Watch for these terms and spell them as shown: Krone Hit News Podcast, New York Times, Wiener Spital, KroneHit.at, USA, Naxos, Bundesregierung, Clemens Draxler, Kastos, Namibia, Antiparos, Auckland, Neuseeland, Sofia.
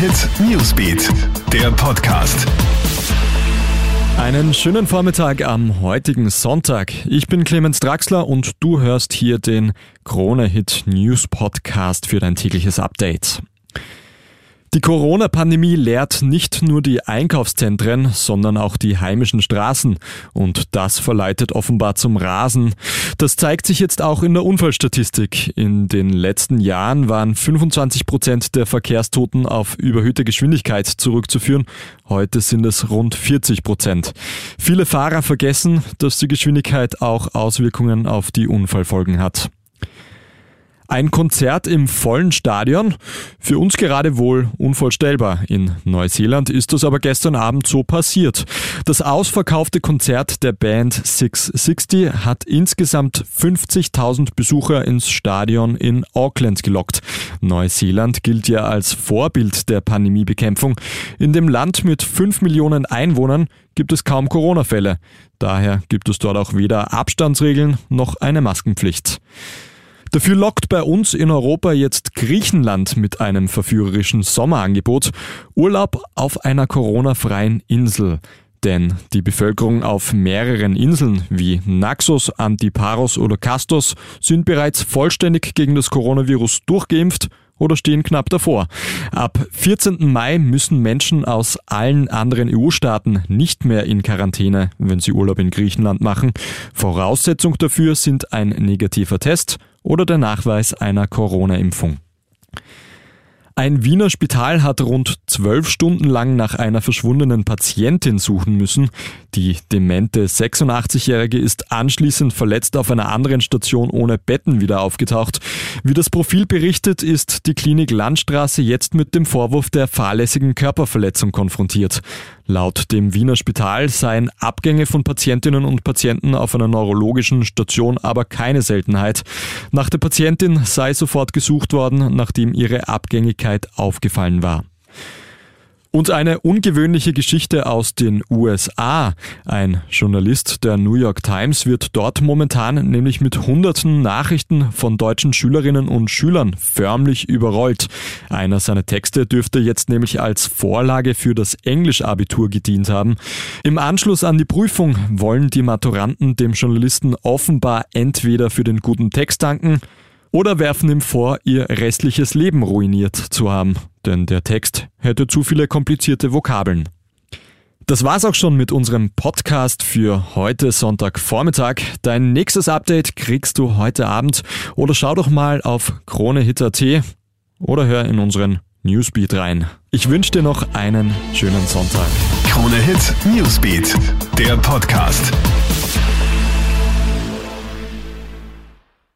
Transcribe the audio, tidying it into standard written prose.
Hit Newsbeat, der Podcast. Einen schönen Vormittag am heutigen Sonntag. Ich bin Clemens Draxler und du hörst hier den Krone Hit News Podcast für dein tägliches Update. Die Corona-Pandemie leert nicht nur die Einkaufszentren, sondern auch die heimischen Straßen. Und das verleitet offenbar zum Rasen. Das zeigt sich jetzt auch in der Unfallstatistik. In den letzten Jahren waren 25% der Verkehrstoten auf überhöhte Geschwindigkeit zurückzuführen. Heute sind es rund 40%. Viele Fahrer vergessen, dass die Geschwindigkeit auch Auswirkungen auf die Unfallfolgen hat. Ein Konzert im vollen Stadion? Für uns gerade wohl unvorstellbar. In Neuseeland ist das aber gestern Abend so passiert. Das ausverkaufte Konzert der Band 660 hat insgesamt 50.000 Besucher ins Stadion in Auckland gelockt. Neuseeland gilt ja als Vorbild der Pandemiebekämpfung. In dem Land mit 5 Millionen Einwohnern gibt es kaum Corona-Fälle. Daher gibt es dort auch weder Abstandsregeln noch eine Maskenpflicht. Dafür lockt bei uns in Europa jetzt Griechenland mit einem verführerischen Sommerangebot. Urlaub auf einer Corona-freien Insel. Denn die Bevölkerung auf mehreren Inseln wie Naxos, Antiparos oder Kastos sind bereits vollständig gegen das Coronavirus durchgeimpft oder stehen knapp davor. Ab 14. Mai müssen Menschen aus allen anderen EU-Staaten nicht mehr in Quarantäne, wenn sie Urlaub in Griechenland machen. Voraussetzung dafür sind ein negativer Test oder der Nachweis einer Corona-Impfung. Ein Wiener Spital hat rund 12 Stunden lang nach einer verschwundenen Patientin suchen müssen. Die demente 86-Jährige ist anschließend verletzt auf einer anderen Station ohne Betten wieder aufgetaucht. Wie das Profil berichtet, ist die Klinik Landstraße jetzt mit dem Vorwurf der fahrlässigen Körperverletzung konfrontiert. Laut dem Wiener Spital seien Abgänge von Patientinnen und Patienten auf einer neurologischen Station aber keine Seltenheit. Nach der Patientin sei sofort gesucht worden, nachdem ihre Abgängigkeit aufgefallen war. Und eine ungewöhnliche Geschichte aus den USA. Ein Journalist der New York Times wird dort momentan nämlich mit hunderten Nachrichten von deutschen Schülerinnen und Schülern förmlich überrollt. Einer seiner Texte dürfte jetzt nämlich als Vorlage für das Englisch-Abitur gedient haben. Im Anschluss an die Prüfung wollen die Maturanten dem Journalisten offenbar entweder für den guten Text danken oder werfen ihm vor, ihr restliches Leben ruiniert zu haben. Denn der Text hätte zu viele komplizierte Vokabeln. Das war's auch schon mit unserem Podcast für heute Sonntagvormittag. Dein nächstes Update kriegst du heute Abend. Oder schau doch mal auf KroneHit.at oder hör in unseren Newsbeat rein. Ich wünsche dir noch einen schönen Sonntag. KroneHit Newsbeat, der Podcast.